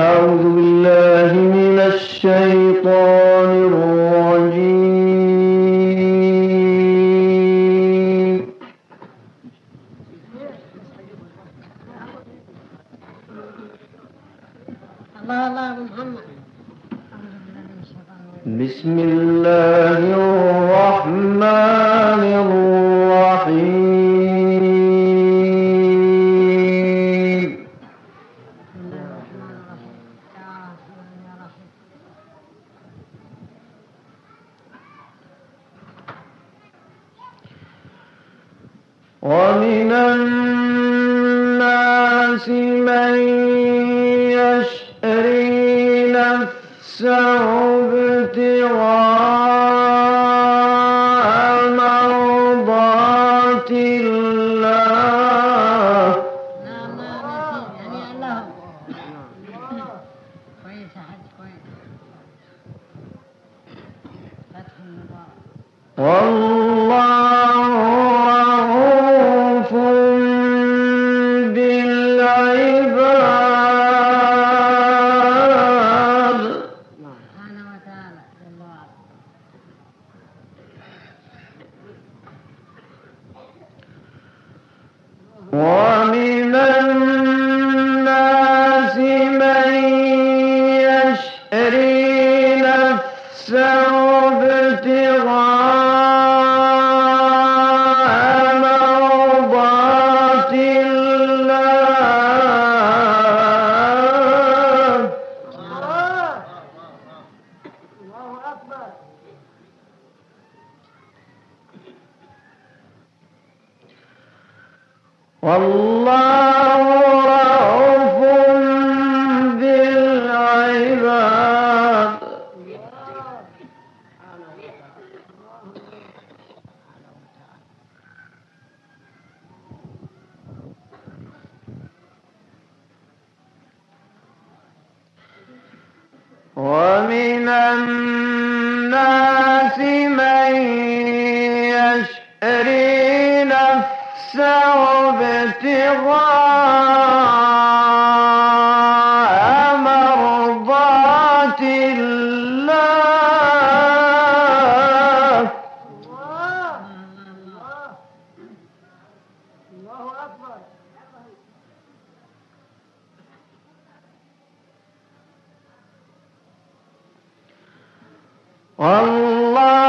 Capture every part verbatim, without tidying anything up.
أعوذ بالله من الشيطان الرجيم. بسم الله الرحمن الرحيم. وَمِنَ النَّاسِ مَنْ يَشْرِي نَفْسَهُ ابْتِغَاءَ مَرْضَاتِ اللَّهِ وَاللَّهُ وَمِنَ النَّاسِ مَنْ يَشْرِي نَفْسَهُ ابْتِغَاءَ مَرْضَاتِ اللَّهِ. الله أكبر. والله رؤوف بالعباد. ومن الناس من يشري نفسه ابتغاء مرضات الله. الله أكبر. والله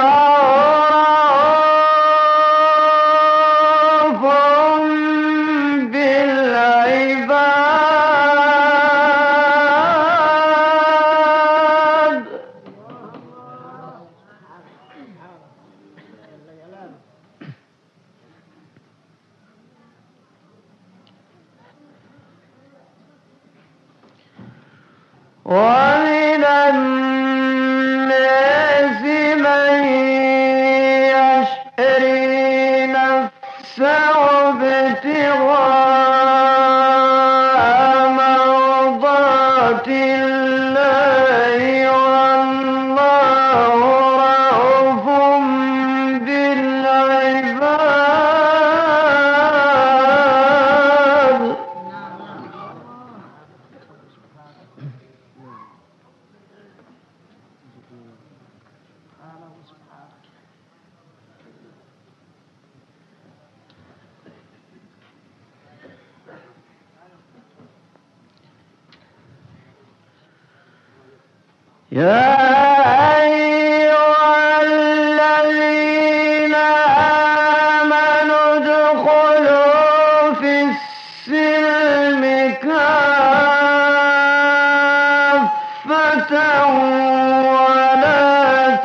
وَمِنَ النَّاسِ مَنْ يَشْرِي نَفْسَهُ ابْتِغَاءَ مَرْضَاتِ اللَّهِ وَاللَّهُ رَءُوفٌ بِالْعِبَادِ. يا أيها الذين آمنوا ادخلوا في السلم كافة ولا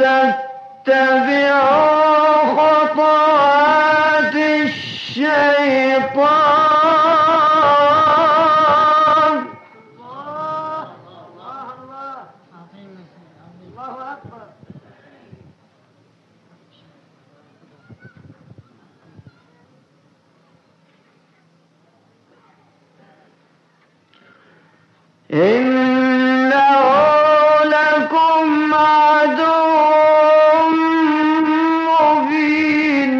تتبعوا خطوات الشيطان. إنه لكم عدو مبين.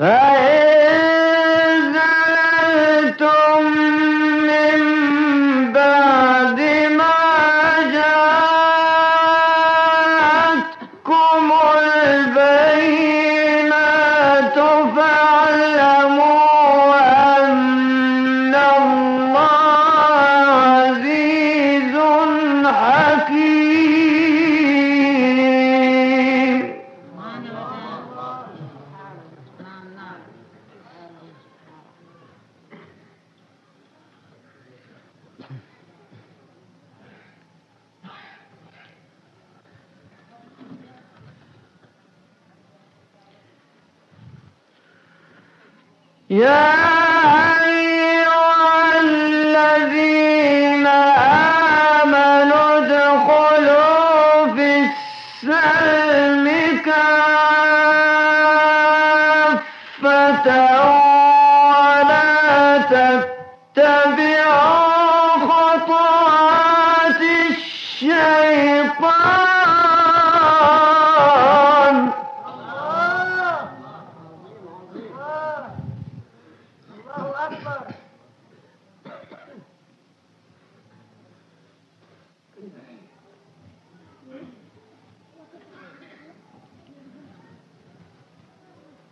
Yeah! هل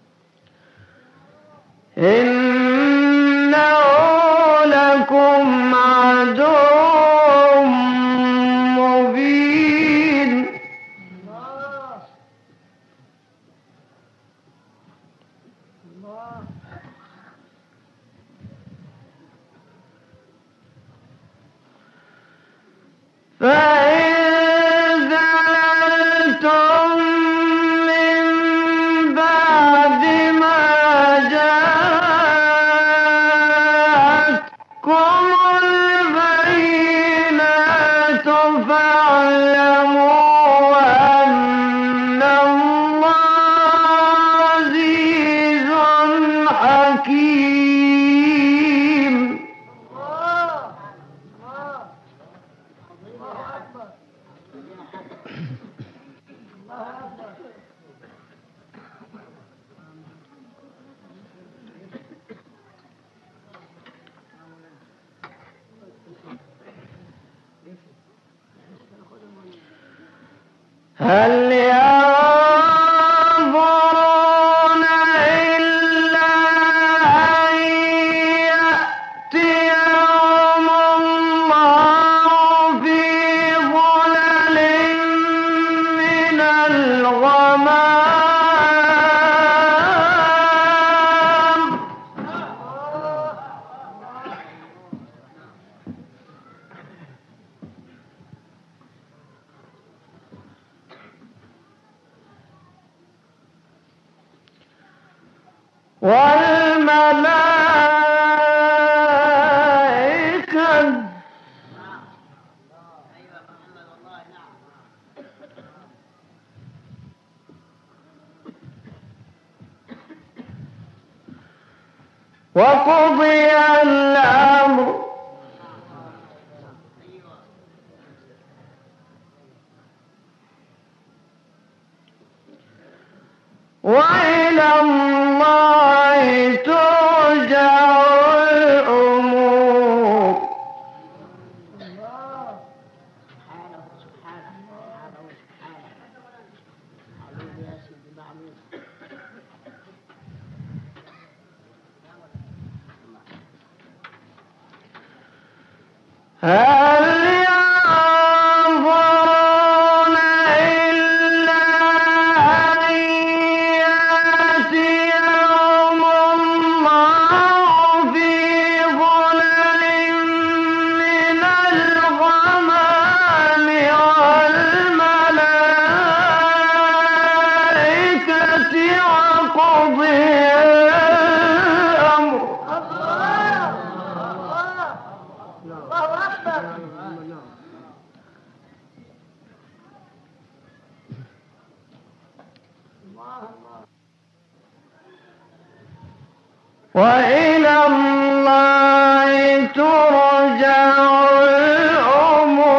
ينظرون إلا أن يأتيهم الله في ظلل من الغمام والملائكة وقضي الأمر وإلى الله ترجع الأمور. وإلى الله ترجع الأمور.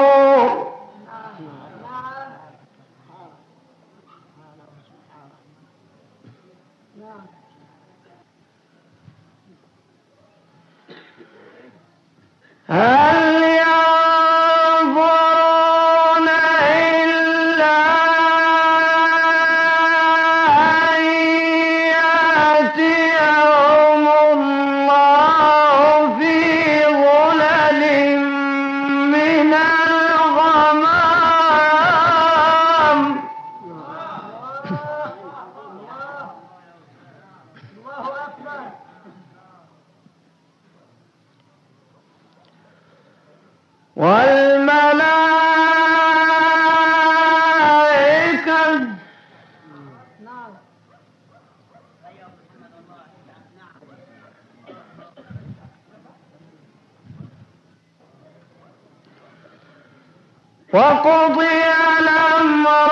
وقضي الأمر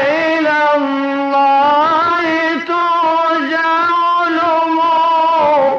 إلى الله ترجع الأمور.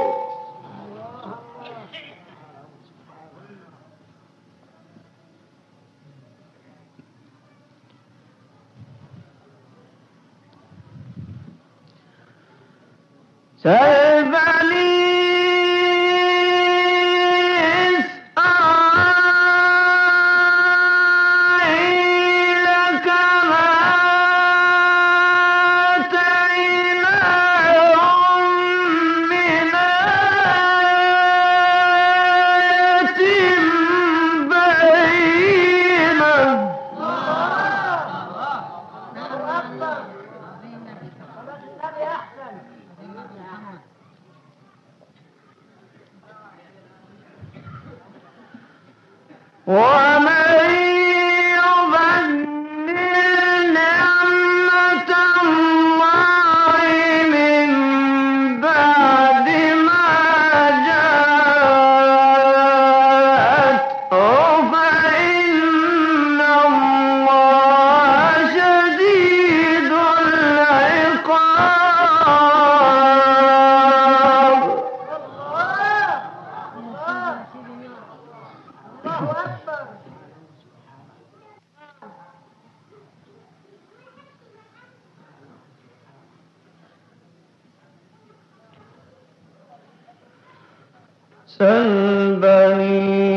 سَلْ بَنِي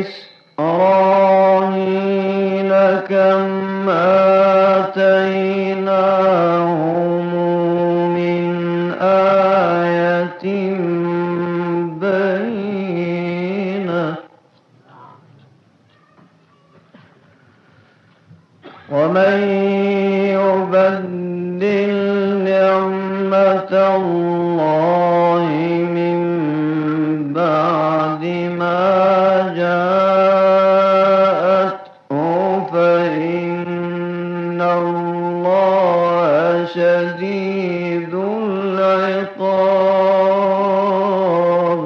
إِسْرَائِيلَ كَمْ آتَيْنَاهُمْ مِنْ آيَةٍ بَيِّنَةٍ وَمَنْ يُبَدِّلْ نِعْمَةَ اللَّهِ مِنْ بعد ما جاءته فإن الله شديد العقاب.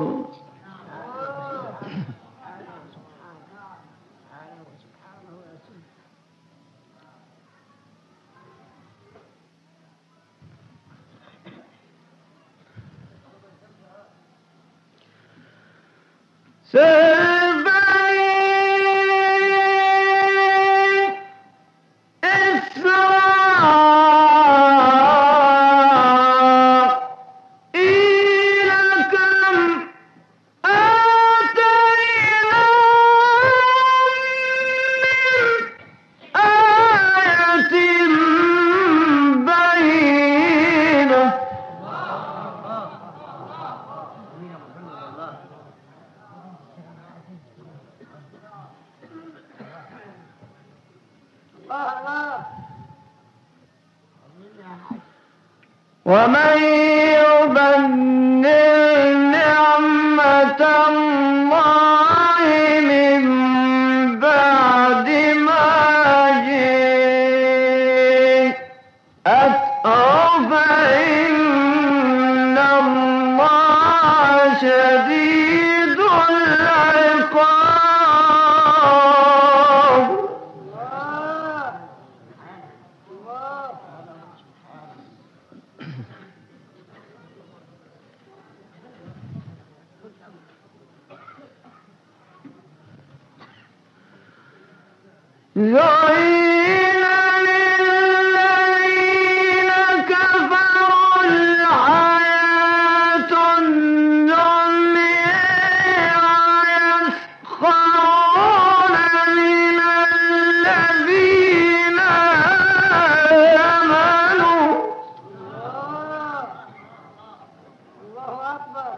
Say وَمَنْ يُبَدِّلْ نِعْمَةَ اللَّهِ مِنْ بَعْدِ مَا جَاءَتْهُ فَإِنَّ اللَّهَ شَدِيدُ الْعِقَابِ. زين للذين كفروا الحياة الدنيا ويسخرون من الذين آمنوا. الله أكبر.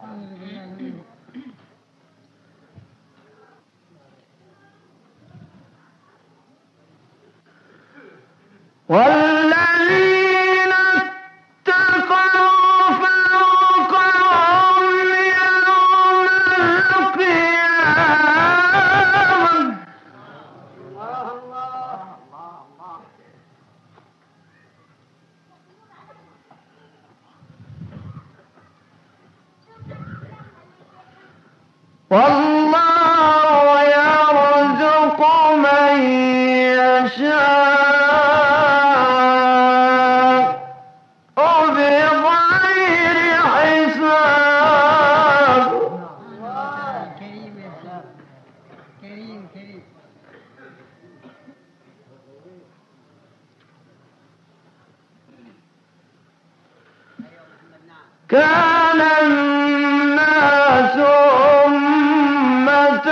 كان الناس أمة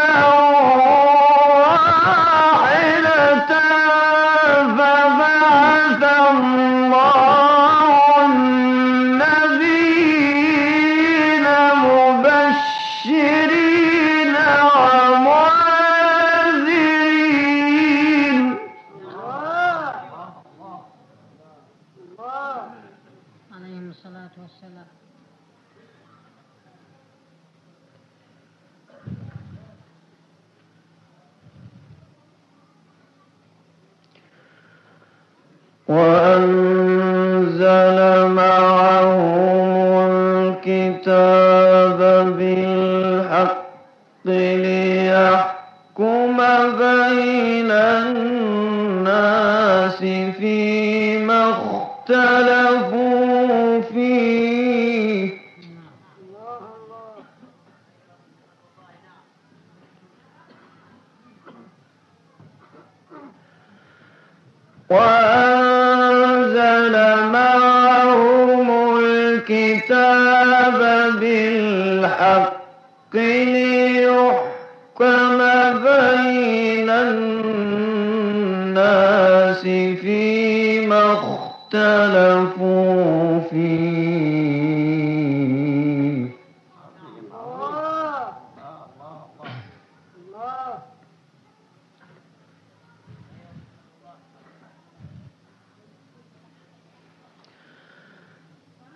واحدة فبعث الله النبيين مبشرين ومنذرين. عليهم الصلاة والسلام. وأنزل معهم الكتاب بالحق ليحكم بين الناس فيما اختلفوا فيه وأنزل كتاب بالحق ليحكم بين الناس فيما اختلفوا فيه.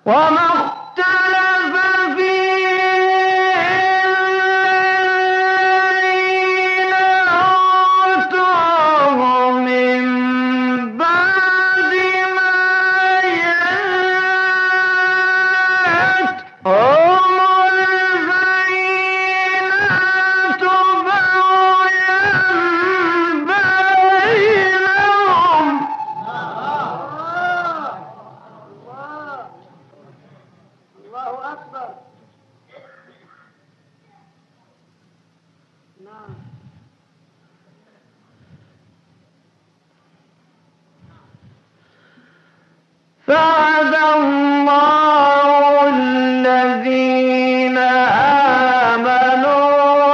وما فَعَدَ اللَّهُ الَّذِينَ آمَنُوا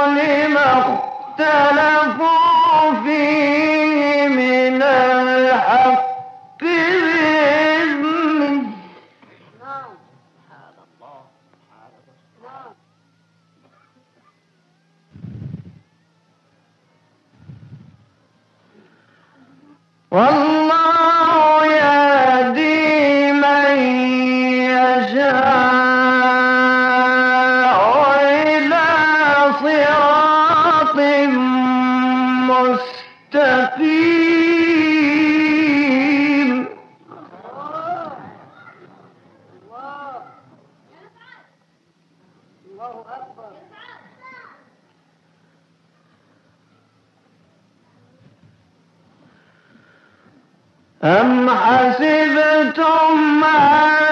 لِمَا اخْتَلَفُوا فِيهِ مِنَ الْحَقِّ بِإِذْنِهِ. والله يهدي من يشاء إلى صراط مستقيم. الله الله الله أكبر. أم حسبتم أن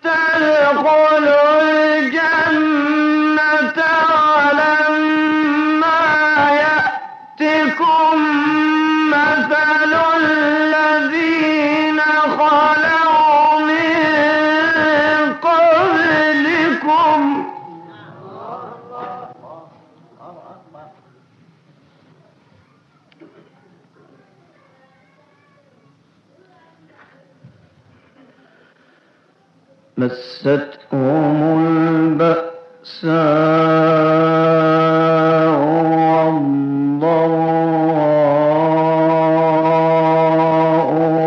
تدخلوا الجنة ولما يأتكم مثل الذين خلوا من قبلكم مستهم البأساء والضراء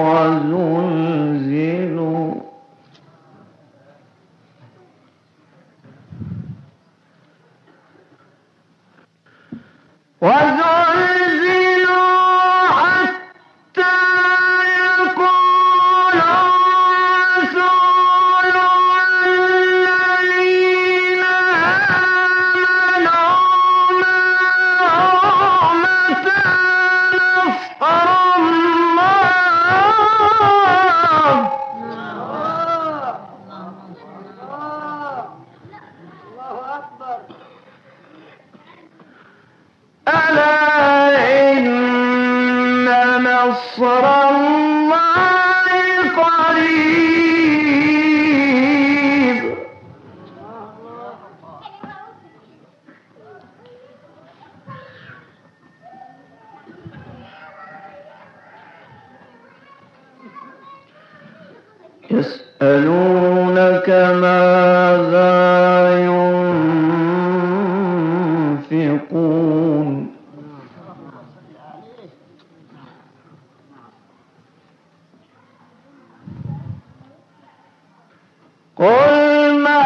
يسألونك ماذا ينفقون قل ما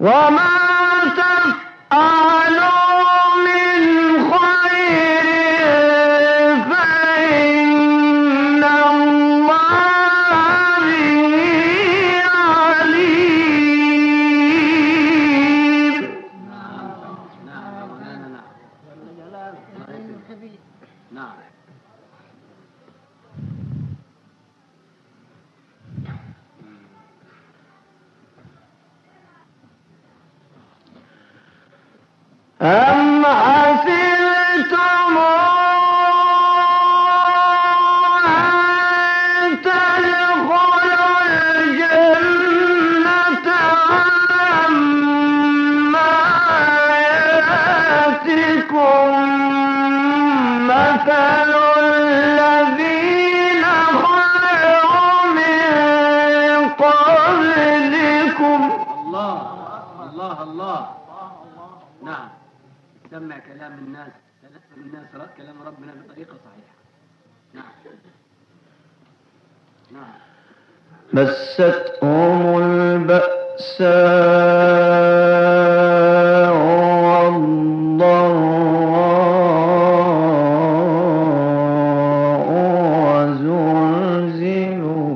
وما تفعلوا من خير فإن الله به عليم. أم حسبتم أن تدخلوا الجنة ولما يأتكم مثل الذين خلوا من قبلكم؟ الله الله الله نعم. سمع كلام الناس الناس كلام ربنا بطريقة صحيحة. نعم نعم. مستهم البأساء والضراء وزلزلوا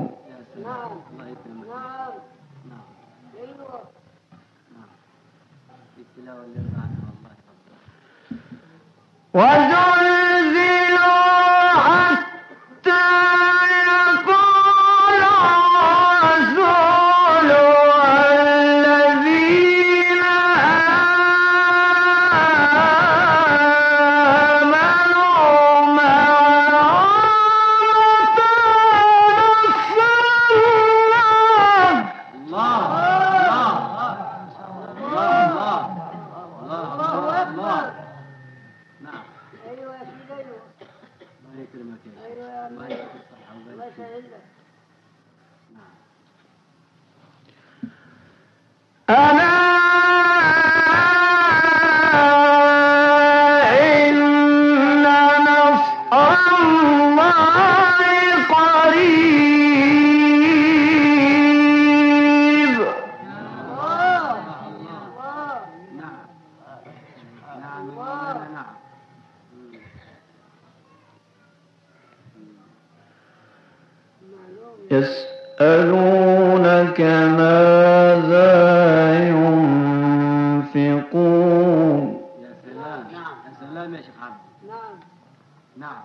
وزلزلوا حتى يقول الرسول والذين آمنوا معه متى الله الله الله الله الله يكرمك. الله يكرمك الصحة والعافية. أنا إن نصر الله قريب. الله الله نعم نعم نعم. يسألونك ماذا ينفقون؟ يا سلام نعم. يا سلام يا شيخ عبد. نعم نعم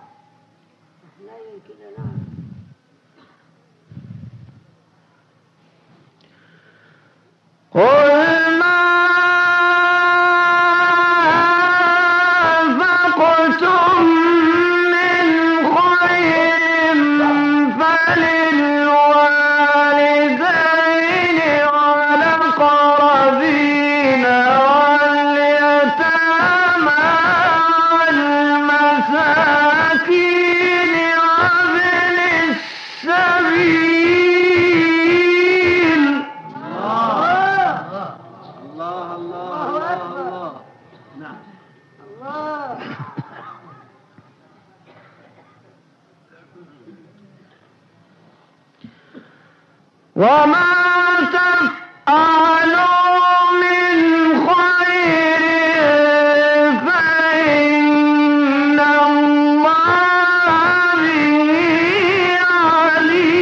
حنين كده. نعم قل ما أنفقتم وما تفعلوا من خير فإن الله به عليم.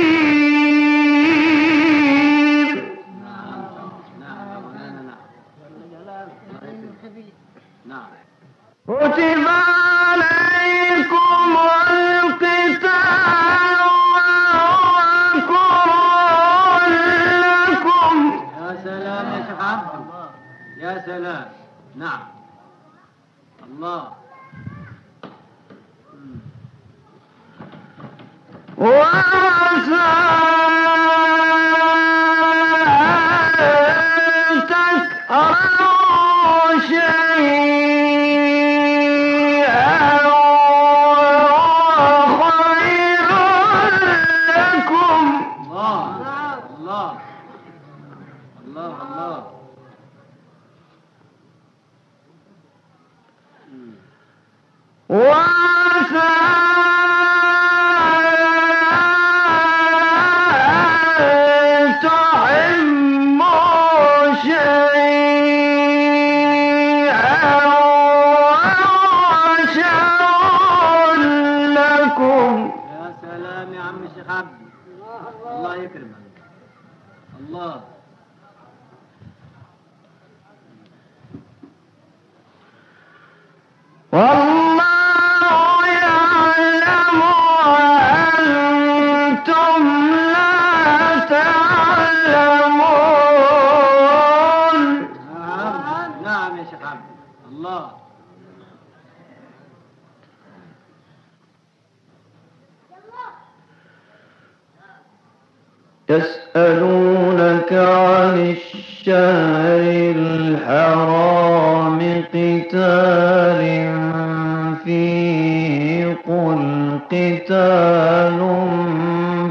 نعم. الله. يسألونك عن الشهر الحرام قتال فيه، قل قتال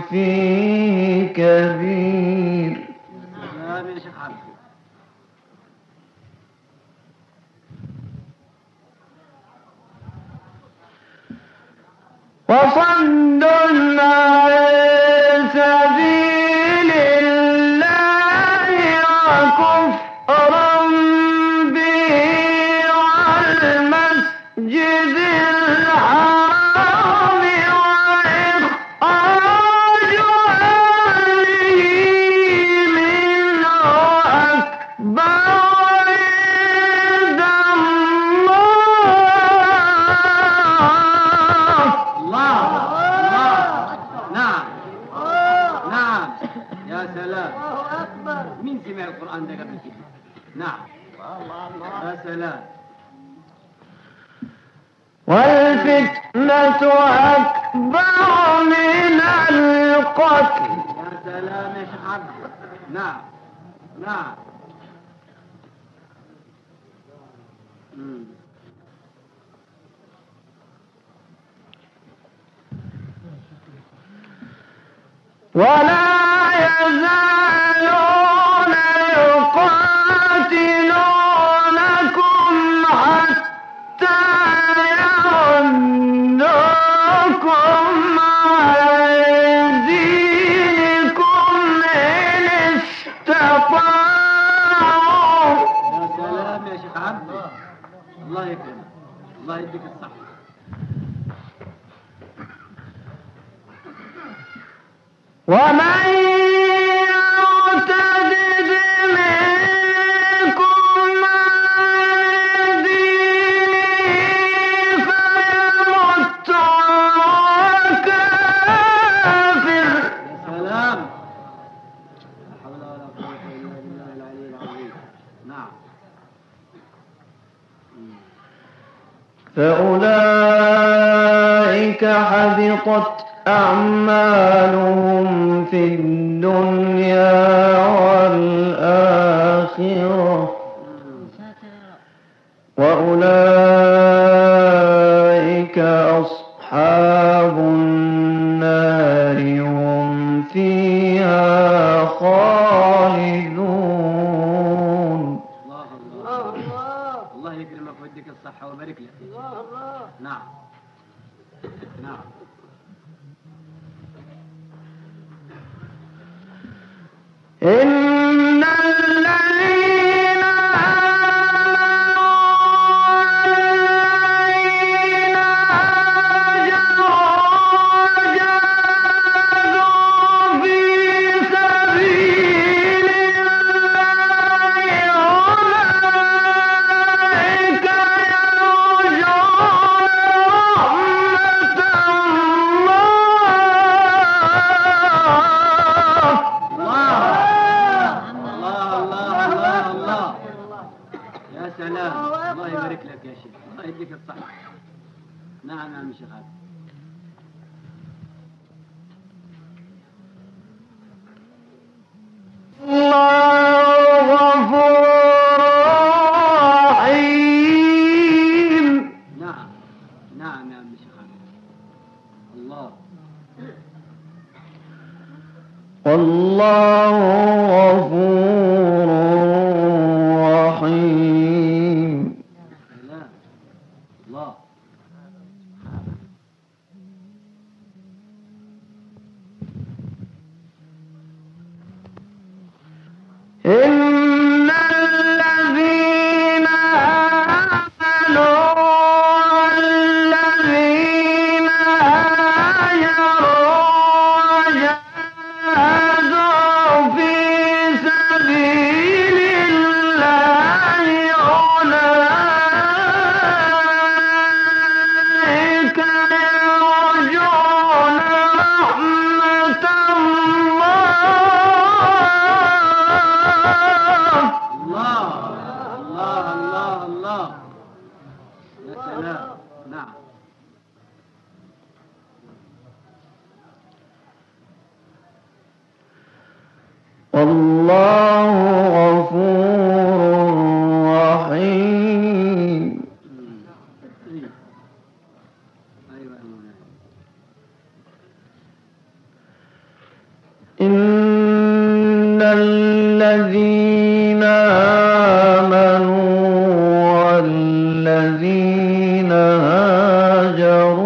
فيه كبير. وصد عن والفتنة أكبر من القتل. يا سلام يا شيخ عبد. نعم نعم. ولا يزالون يقاتلونكم حتى يردوكم عن دينكم إن استطاعوا. يا سلام يا شيخ عبد. الله يكرمك، الله يديك الصحة. ومن يعتد منكم عن دينه فيمت وهو كافر. يا سلام. لا حول ولا قوة إلا بالله العلي العظيم. نعم. فأولئك حبطت أعمالهم في الدنيا والآخرة وأولئك أصحاب النار هم فيها خالدون. الله الله الله. الله يكرمك ويديك الصحة ويبارك لك. الله الله. نعم نعم. إن الذين آمنوا والذين هاجروا وجاهدوا في سبيل الله أولئك يرجون رحمة الله. الله والله غفور رحيم. إن الذين آمنوا والذين هاجروا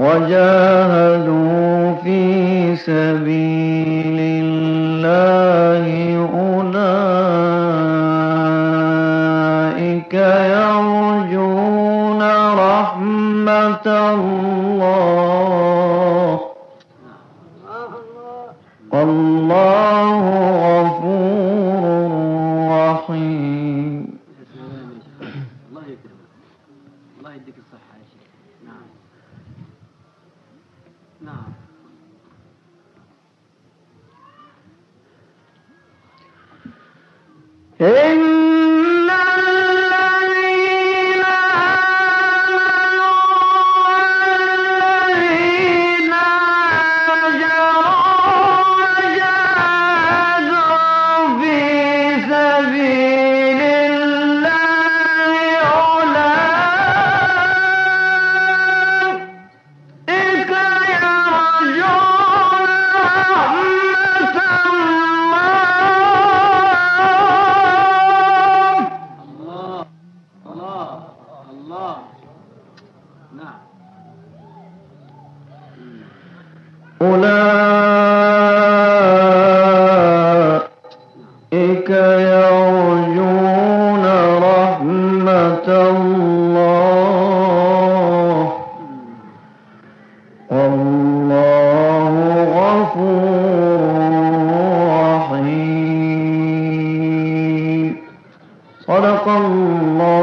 وجاهدوا في سبيل الله أولئك يرجون رحمة الله. الله الله الله الله يا سلام. نعم. والله غفور رحيم. إن الذين آمنوا والذين هاجروا وجاهدوا وجاهدوا في سبيل الله أولئك يرجون رحمة الله والله غفور رحيم. الله يكرمك، الله يديك الصحة يا شيخ. نعم نعم. إن الذين آمنوا والذين هاجروا وجاهدوا في سبيل الله أولئك يرجون رحمة الله. الله الله الله. نعم. أولئك يرجون رحمة الله والله غفور رحيم. صدق الله.